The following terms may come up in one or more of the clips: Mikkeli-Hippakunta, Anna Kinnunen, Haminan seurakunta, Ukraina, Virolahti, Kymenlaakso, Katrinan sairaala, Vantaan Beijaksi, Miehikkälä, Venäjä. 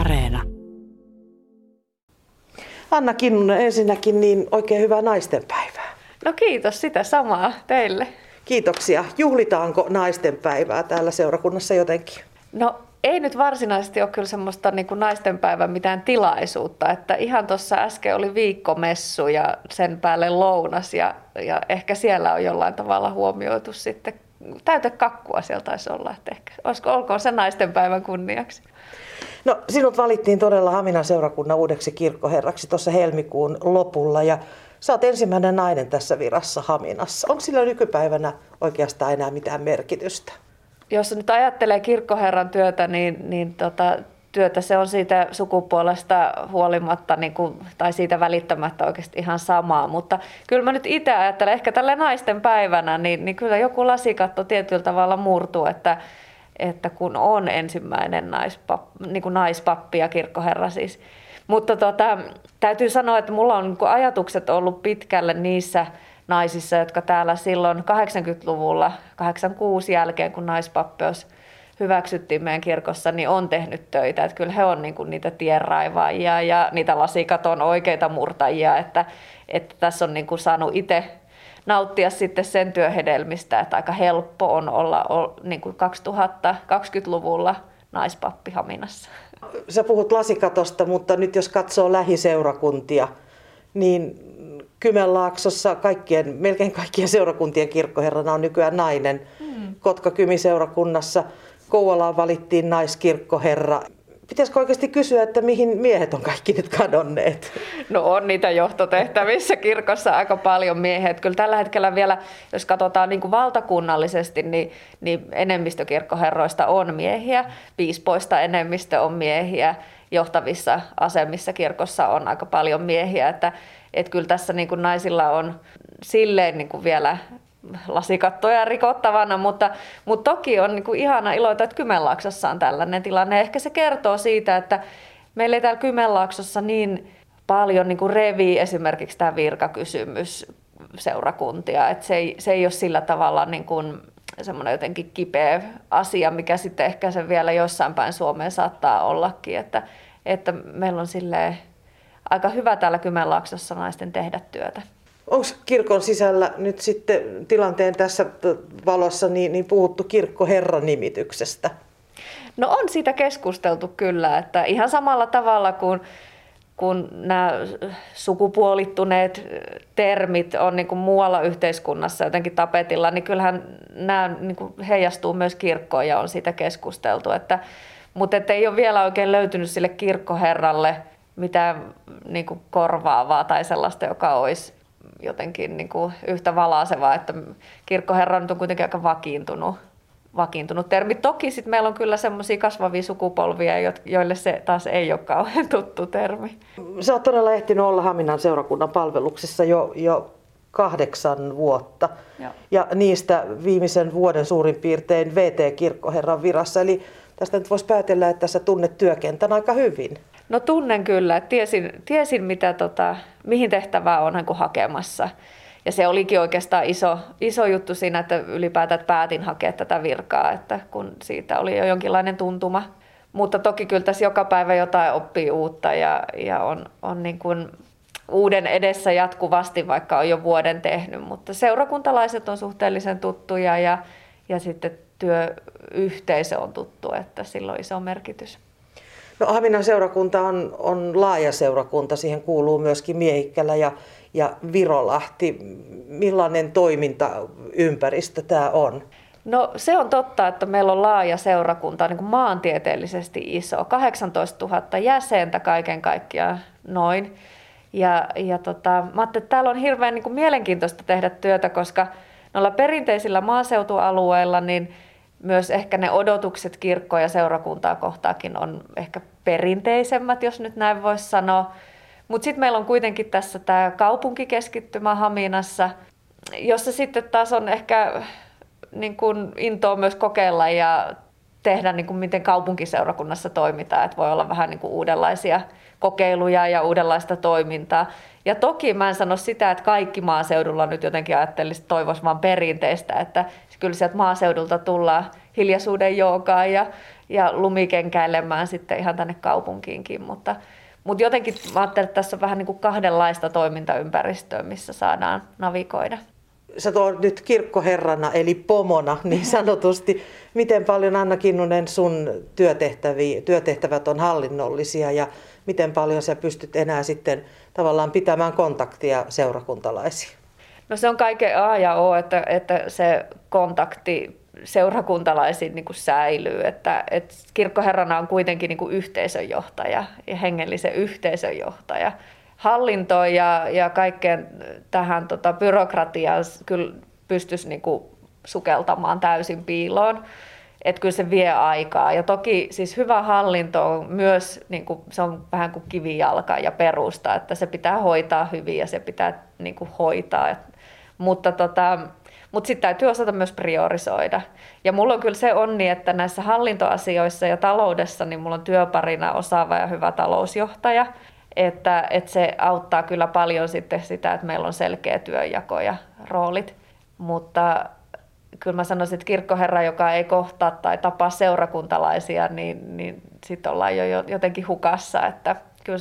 Areena. Anna Kinnunen, ensinnäkin niin oikein hyvää naistenpäivää. No kiitos, sitä samaa teille. Kiitoksia. Juhlitaanko naistenpäivää täällä seurakunnassa jotenkin? No ei nyt varsinaisesti ole kyllä semmoista niin kuin naistenpäivän mitään tilaisuutta. Että ihan tuossa äsken oli viikkomessu ja sen päälle lounas ja ehkä siellä on jollain tavalla huomioitu sitten. Täytekakkua siellä taisi olla, että ehkä olkoon se naistenpäivän kunniaksi. No, sinut valittiin todella Haminan seurakunnan uudeksi kirkkoherraksi tuossa helmikuun lopulla ja sä oot ensimmäinen nainen tässä virassa Haminassa. Onko sillä nykypäivänä oikeastaan enää mitään merkitystä? Jos nyt ajattelee kirkkoherran työtä, niin työtä se on siitä sukupuolesta huolimatta tai siitä välittämättä oikeasti ihan samaa, mutta kyllä mä nyt itse ajattelen ehkä tälle naisten päivänä, niin kyllä joku lasikatto tietyllä tavalla murtuu, että kun on ensimmäinen naispappi ja kirkkoherra siis. Mutta täytyy sanoa, että mulla on ajatukset ollut pitkälle niissä naisissa, jotka täällä silloin 80-luvulla, 86 jälkeen, kun naispappeus hyväksyttiin meidän kirkossa, niin on tehnyt töitä. Että kyllä he on niin kuin niitä tienraivaajia ja niitä lasikaton oikeita murtajia, että tässä on niin kuin saanut itse nauttia sitten sen työhedelmistä, että aika helppo on olla niin kuin 2020-luvulla naispappi Haminassa. Sä puhut lasikatosta, mutta nyt jos katsoo lähiseurakuntia, niin Kymenlaaksossa melkein kaikkien seurakuntien kirkkoherrana on nykyään nainen. Kotka-Kymin seurakunnassa Kouvolaan valittiin naiskirkkoherra. Pitäisikö oikeasti kysyä, että mihin miehet on kaikki nyt kadonneet? No on niitä johtotehtävissä kirkossa aika paljon miehet. Kyllä tällä hetkellä vielä, jos katsotaan niin kuin valtakunnallisesti, niin enemmistö kirkkoherroista on miehiä. Piispoista enemmistö on miehiä. Johtavissa asemissa kirkossa on aika paljon miehiä. Että kyllä tässä niin kuin naisilla on silleen niin kuin vielä lasikattoja rikottavana, mutta toki on niin kuin ihana iloita, että Kymenlaaksossa on tällainen tilanne. Ehkä se kertoo siitä, että meillä ei täällä Kymenlaaksossa niin paljon niin kuin revii esimerkiksi tämä virkakysymys seurakuntia. Että se ei ole sillä tavalla niin kuin semmoinen jotenkin kipeä asia, mikä sitten ehkä se vielä jossain päin Suomeen saattaa ollakin. Että meillä on silleen aika hyvä täällä Kymenlaaksossa naisten tehdä työtä. Onko kirkon sisällä nyt sitten tilanteen tässä valossa niin puhuttu kirkkoherra-nimityksestä? No on siitä keskusteltu kyllä, että ihan samalla tavalla kun nämä sukupuolittuneet termit on niin kuin muualla yhteiskunnassa jotenkin tapetilla, niin kyllähän nämä niin kuin heijastuu myös kirkkoon ja on siitä keskusteltu. Mutta ei ole vielä oikein löytynyt sille kirkkoherralle mitään niin kuin korvaavaa tai sellaista, joka olisi jotenkin niin kuin yhtä valaisevaa, että kirkkoherra nyt on kuitenkin aika vakiintunut termi. Toki sitten meillä on kyllä semmoisia kasvavia sukupolvia, joille se taas ei ole kauhean tuttu termi. Sä oot todella ehtinyt olla Haminan seurakunnan palveluksessa jo 8 vuotta. Joo. Ja niistä viimeisen vuoden suurin piirtein VT-kirkkoherran virassa. Eli tästä nyt voisi päätellä, että sä tunnet työkentän aika hyvin. No tunnen kyllä. Tiesin mihin tehtävää on hakemassa. Ja se olikin oikeastaan iso juttu siinä, että ylipäätään päätin hakea tätä virkaa, että kun siitä oli jo jonkinlainen tuntuma. Mutta toki kyllä tässä joka päivä jotain oppii uutta ja on niin kuin uuden edessä jatkuvasti, vaikka on jo vuoden tehnyt. Mutta seurakuntalaiset on suhteellisen tuttuja ja sitten työyhteisö on tuttu, että sillä on iso merkitys. No, Haminan seurakunta on laaja seurakunta, siihen kuuluu myöskin Miehikkälä ja Virolahti. Millainen toimintaympäristö tämä on? No se on totta, että meillä on laaja seurakunta, niin kuin maantieteellisesti iso. 18 000 jäsentä kaiken kaikkiaan noin. Mä ajattelin, että täällä on hirveän niin kuin mielenkiintoista tehdä työtä, koska noilla perinteisillä maaseutualueilla niin myös ehkä ne odotukset kirkkoa ja seurakuntaa kohtaakin on ehkä perinteisemmät, jos nyt näin voisi sanoa. Mutta sitten meillä on kuitenkin tässä tämä kaupunkikeskittymä Haminassa, jossa sitten taas on ehkä niin kun intoa myös kokeilla ja tehdä niin kun miten kaupunkiseurakunnassa toimitaan. Et voi olla vähän niin kun uudenlaisia kokeiluja ja uudenlaista toimintaa. Ja toki mä en sano sitä, että kaikki maaseudulla nyt jotenkin ajattelisi, että toivoisi vaan perinteistä, että kyllä sieltä maaseudulta tullaan hiljaisuuden joogaan ja ja lumikenkäilemään sitten ihan tänne kaupunkiinkin. Mutta jotenkin mä ajattelin, että tässä on vähän niin kuin kahdenlaista toimintaympäristöä, missä saadaan navigoida. Sä oot nyt kirkkoherrana eli pomona niin sanotusti. Miten paljon, Anna Kinnunen, sun työtehtävät on hallinnollisia ja miten paljon sä pystyt enää sitten tavallaan pitämään kontaktia seurakuntalaisiin? No se on kaiken A ja O, että se kontakti seurakuntalaisiin niin kuin säilyy. Että kirkkoherrana on kuitenkin niin kuin yhteisönjohtaja ja hengellisen yhteisönjohtaja. Hallintoon ja kaikkeen tähän byrokratiaan kyllä pystyisi niinku sukeltamaan täysin piiloon. Et kyllä se vie aikaa. Ja toki siis hyvä hallinto on myös, niinku, se on vähän kuin kivijalka ja perusta, että se pitää hoitaa hyvin ja se pitää niinku hoitaa. Mutta sitten täytyy osata myös priorisoida. Ja mulla on kyllä se onni, että näissä hallintoasioissa ja taloudessa niin mulla on työparina osaava ja hyvä talousjohtaja. Että se auttaa kyllä paljon sitten sitä, että meillä on selkeä työnjako ja roolit. Mutta kyllä mä sanoisin, että kirkkoherra, joka ei kohtaa tai tapaa seurakuntalaisia, niin sitten ollaan jo jotenkin hukassa. Että kyllä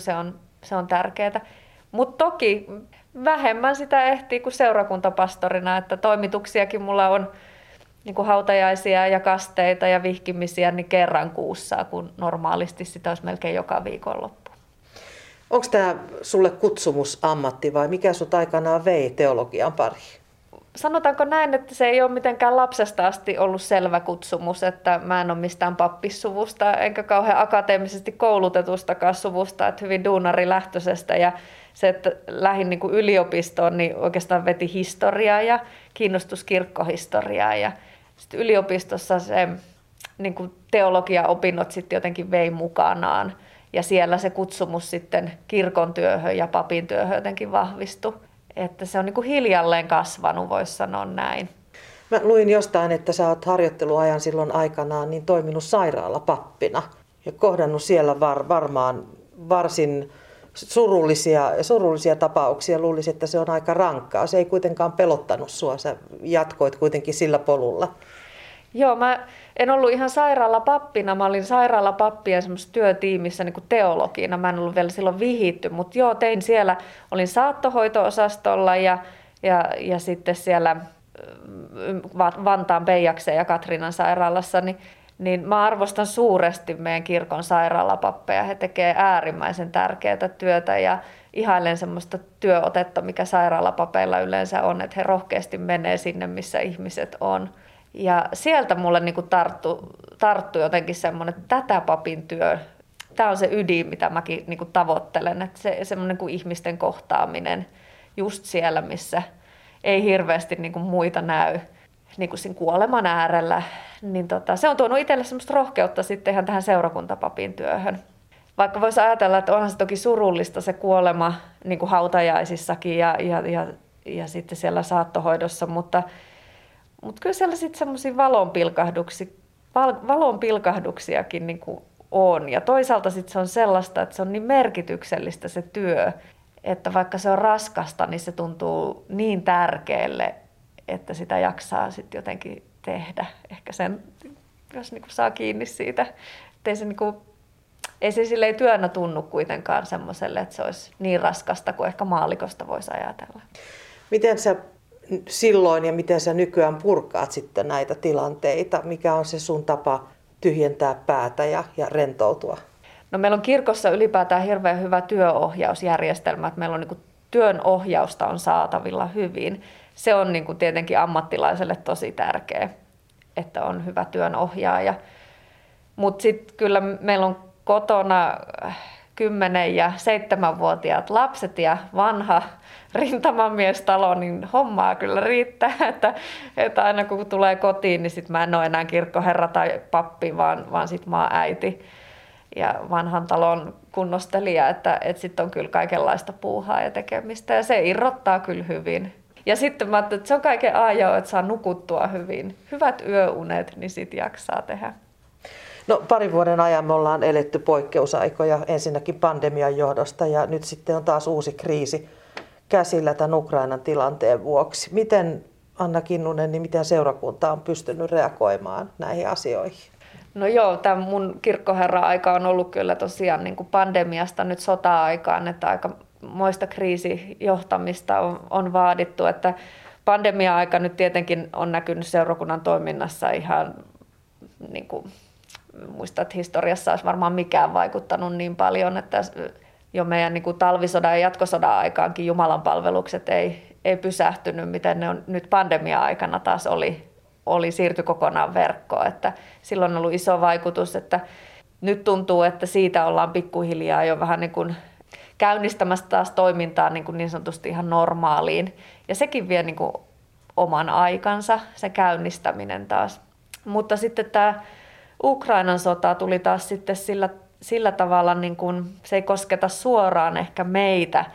se on tärkeää. Mutta toki vähemmän sitä ehtii kuin seurakuntapastorina. Että toimituksiakin mulla on niin kuin hautajaisia ja kasteita ja vihkimisiä niin kerran kuussa, kun normaalisti sitä olisi melkein joka viikonloppu. Onko tämä sulle kutsumusammatti vai mikä sut aikanaan vei teologian pariin? Sanotaanko näin, että se ei ole mitenkään lapsesta asti ollut selvä kutsumus, että mä en ole mistään pappissuvusta enkä kauhean akateemisesti koulutetustakaan suvusta, että hyvin duunarilähtöisestä ja se, että lähdin niin kuin yliopistoon, niin oikeastaan veti historiaa ja kiinnostus kirkkohistoriaa ja sitten yliopistossa se niin kuin teologiaopinnot sitten jotenkin vei mukanaan. Ja siellä se kutsumus sitten kirkon työhön ja papin työhön jotenkin vahvistui. Että se on niin kuin hiljalleen kasvanut, voisi sanoa näin. Mä luin jostain, että sä oot harjoitteluajan silloin aikanaan niin toiminut sairaalapappina. Ja kohdannut siellä varmaan varsin surullisia tapauksia. Luulisin, että se on aika rankkaa. Se ei kuitenkaan pelottanut sua. Sä jatkoit kuitenkin sillä polulla. Joo, mä en ollut ihan sairaalapappina. Mä olin sairaalapappia semmoisessa työtiimissä niin kuin teologina. Mä en ollut vielä silloin vihitty, mutta joo, tein siellä. Olin saattohoito-osastolla ja sitten siellä Vantaan Beijakseen ja Katrinan sairaalassa. Niin mä arvostan suuresti meidän kirkon sairaalapappeja. He tekevät äärimmäisen tärkeää työtä ja ihailen semmoista työotetta, mikä sairaalapapeilla yleensä on. Että he rohkeasti menee sinne, missä ihmiset on. Ja sieltä mulle niinku tarttui jotenkin semmoinen, että tätä papin työ, tämä on se ydin, mitä mäkin niinku tavoittelen. Että se semmoinen kuin ihmisten kohtaaminen just siellä, missä ei hirveästi niinku muita näy niinku siinä kuoleman äärellä. Niin se on tuonut itselle semmoista rohkeutta sitten ihan tähän seurakuntapapin työhön. Vaikka voisi ajatella, että onhan se toki surullista se kuolema niinku hautajaisissakin ja sitten siellä saattohoidossa, mutta kyllä siellä sitten semmoisia valonpilkahduksiakin niin kuin on. Ja toisaalta sitten se on sellaista, että se on niin merkityksellistä se työ, että vaikka se on raskasta, niin se tuntuu niin tärkeälle, että sitä jaksaa sitten jotenkin tehdä. Ehkä sen, jos niin kuin saa kiinni siitä, ettei se niin kuin, ei se silleen työnä tunnu kuitenkaan semmoiselle, että se olisi niin raskasta kuin ehkä maallikosta voisi ajatella. Miten sä silloin ja miten sä nykyään purkaat sitten näitä tilanteita? Mikä on se sun tapa tyhjentää päätä ja rentoutua? No meillä on kirkossa ylipäätään hirveän hyvä työnohjausjärjestelmä. Että meillä on niin kuin, työnohjausta on saatavilla hyvin. Se on niin kuin, tietenkin ammattilaiselle tosi tärkeä, että on hyvä työnohjaaja. Mutta sitten kyllä meillä on kotona 10- ja 7-vuotiaat lapset ja vanha rintamamiestalo, niin hommaa kyllä riittää, että aina kun tulee kotiin, niin sit mä en ole enää kirkkoherra tai pappi, vaan sit mä oon äiti ja vanhan talon kunnostelija, että sit on kyllä kaikenlaista puuhaa ja tekemistä ja se irrottaa kyllä hyvin. Ja sitten mä ajattelin, että se on kaiken ajoa, että saa nukuttua hyvin. Hyvät yöunet, niin sit jaksaa tehdä. No, parin vuoden ajan me ollaan eletty poikkeusaikoja ensinnäkin pandemian johdosta ja nyt sitten on taas uusi kriisi käsillä tämän Ukrainan tilanteen vuoksi. Miten, Anna Kinnunen, niin miten seurakunta on pystynyt reagoimaan näihin asioihin? No joo, tämä mun kirkkoherra-aika on ollut kyllä tosiaan niin kuin pandemiasta nyt sota-aikaan, että aika moista kriisijohtamista on vaadittu, että pandemia-aika nyt tietenkin on näkynyt seurakunnan toiminnassa ihan, niin kuin muistat, että historiassa olisi varmaan mikään vaikuttanut niin paljon, että jo meidän niin kuin talvisodan ja jatkosodan aikaankin Jumalan palvelukset ei pysähtynyt, miten ne on nyt pandemia-aikana taas oli siirty kokonaan verkkoon, että silloin on ollut iso vaikutus, että nyt tuntuu, että siitä ollaan pikkuhiljaa jo vähän niin kuin käynnistämässä taas toimintaa niin sanotusti ihan normaaliin. Ja sekin vie niin kuin oman aikansa, se käynnistäminen taas. Mutta sitten tämä Ukrainan sota tuli taas sitten sillä tavalla, niin kuin, se ei kosketa suoraan ehkä meitä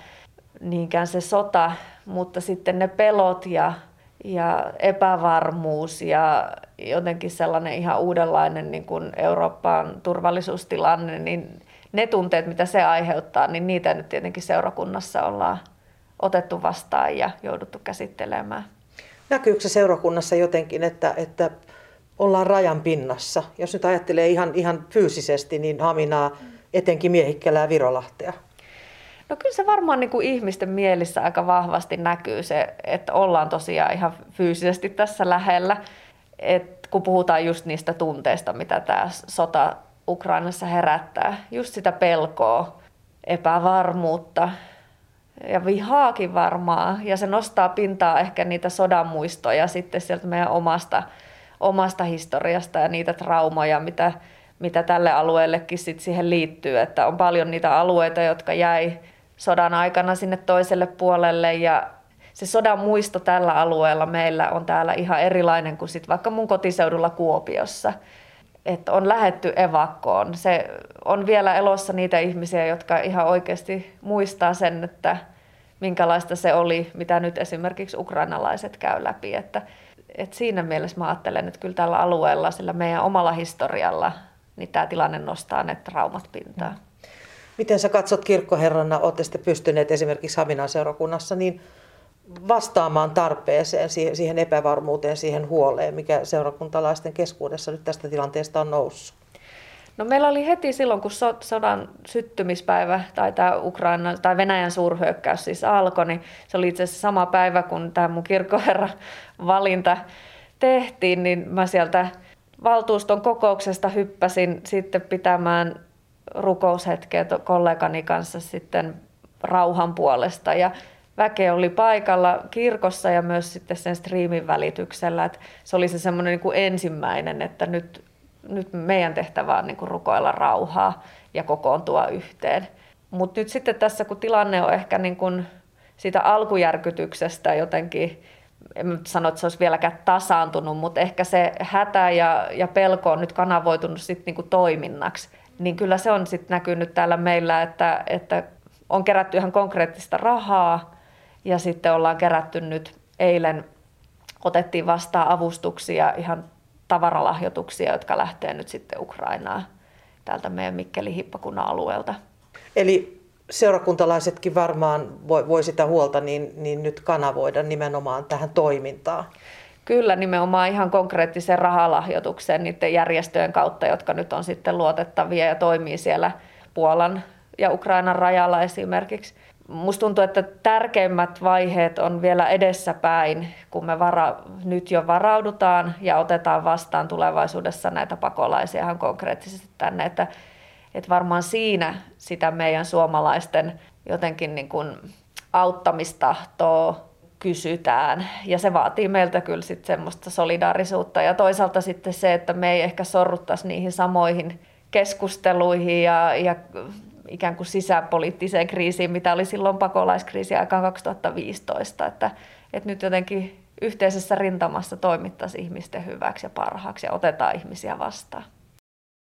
niinkään se sota, mutta sitten ne pelot ja epävarmuus ja jotenkin sellainen ihan uudenlainen niin kuin Euroopan turvallisuustilanne, niin ne tunteet, mitä se aiheuttaa, niin niitä nyt tietenkin seurakunnassa ollaan otettu vastaan ja jouduttu käsittelemään. Näkyykö se seurakunnassa jotenkin, että ollaan rajan pinnassa? Jos nyt ajattelee ihan fyysisesti, niin Haminaa, etenkin Miehikkälää ja Virolahtea. No kyllä se varmaan niin kuin ihmisten mielissä aika vahvasti näkyy se, että ollaan tosiaan ihan fyysisesti tässä lähellä. Et kun puhutaan just niistä tunteista, mitä tämä sota Ukrainassa herättää. Just sitä pelkoa, epävarmuutta ja vihaakin varmaan. Ja se nostaa pintaa ehkä niitä sodan muistoja sitten sieltä meidän omasta historiasta ja niitä traumoja, mitä tälle alueellekin sit siihen liittyy. Että on paljon niitä alueita, jotka jäi sodan aikana sinne toiselle puolelle ja se sodan muisto tällä alueella meillä on täällä ihan erilainen kuin sit vaikka mun kotiseudulla Kuopiossa. Että on lähetty evakkoon. Se on vielä elossa niitä ihmisiä, jotka ihan oikeasti muistaa sen, että minkälaista se oli, mitä nyt esimerkiksi ukrainalaiset käy läpi. Että siinä mielessä mä ajattelen, että kyllä tällä alueella, sillä meidän omalla historialla, niin tämä tilanne nostaa ne traumat pintaan. Miten sä katsot kirkkoherrana, olette sitten pystyneet esimerkiksi Haminan seurakunnassa niin vastaamaan tarpeeseen, siihen epävarmuuteen, siihen huoleen, mikä seurakuntalaisten keskuudessa nyt tästä tilanteesta on noussut? No meillä oli heti silloin, kun sodan syttymispäivä tai tämä Venäjän suurhyökkäys siis alkoi, niin se oli itse asiassa sama päivä, kun tämä mun kirkkoherran valinta tehtiin, niin mä sieltä valtuuston kokouksesta hyppäsin sitten pitämään rukoushetkeä kollegani kanssa sitten rauhan puolesta ja väkeä oli paikalla kirkossa ja myös sitten sen striimin välityksellä. Että se oli se semmoinen niin kuin ensimmäinen, että nyt meidän tehtävä on niin kuin rukoilla rauhaa ja kokoontua yhteen. Mutta nyt sitten tässä, kun tilanne on ehkä niin kuin siitä alkujärkytyksestä jotenkin, en sano, että se olisi vieläkään tasaantunut, mutta ehkä se hätä ja pelko on nyt kanavoitunut sitten niin kuin toiminnaksi. Niin kyllä se on sitten näkynyt täällä meillä, että on kerätty ihan konkreettista rahaa. Ja sitten ollaan kerätty nyt, eilen otettiin vastaan avustuksia, ihan tavaralahjoituksia, jotka lähtee nyt sitten Ukrainaan täältä meidän Mikkeli-Hippakunnan alueelta. Eli seurakuntalaisetkin varmaan voi sitä huolta niin nyt kanavoida nimenomaan tähän toimintaan. Kyllä, nimenomaan ihan konkreettisen rahalahjoituksen niiden järjestöjen kautta, jotka nyt on sitten luotettavia ja toimii siellä Puolan ja Ukrainan rajalla esimerkiksi. Musta tuntuu, että tärkeimmät vaiheet on vielä edessäpäin, kun me nyt jo varaudutaan ja otetaan vastaan tulevaisuudessa näitä pakolaisia ihan konkreettisesti tänne. Että varmaan siinä sitä meidän suomalaisten jotenkin niin kuin auttamistahtoa kysytään. Ja se vaatii meiltä kyllä sitten semmoista solidaarisuutta. Ja toisaalta sitten se, että me ei ehkä sorruttaisi niihin samoihin keskusteluihin ja ikään kuin sisäpoliittiseen kriisiin, mitä oli silloin pakolaiskriisiä aikaan 2015, että nyt jotenkin yhteisessä rintamassa toimittaisiin ihmisten hyväksi ja parhaaksi ja otetaan ihmisiä vastaan.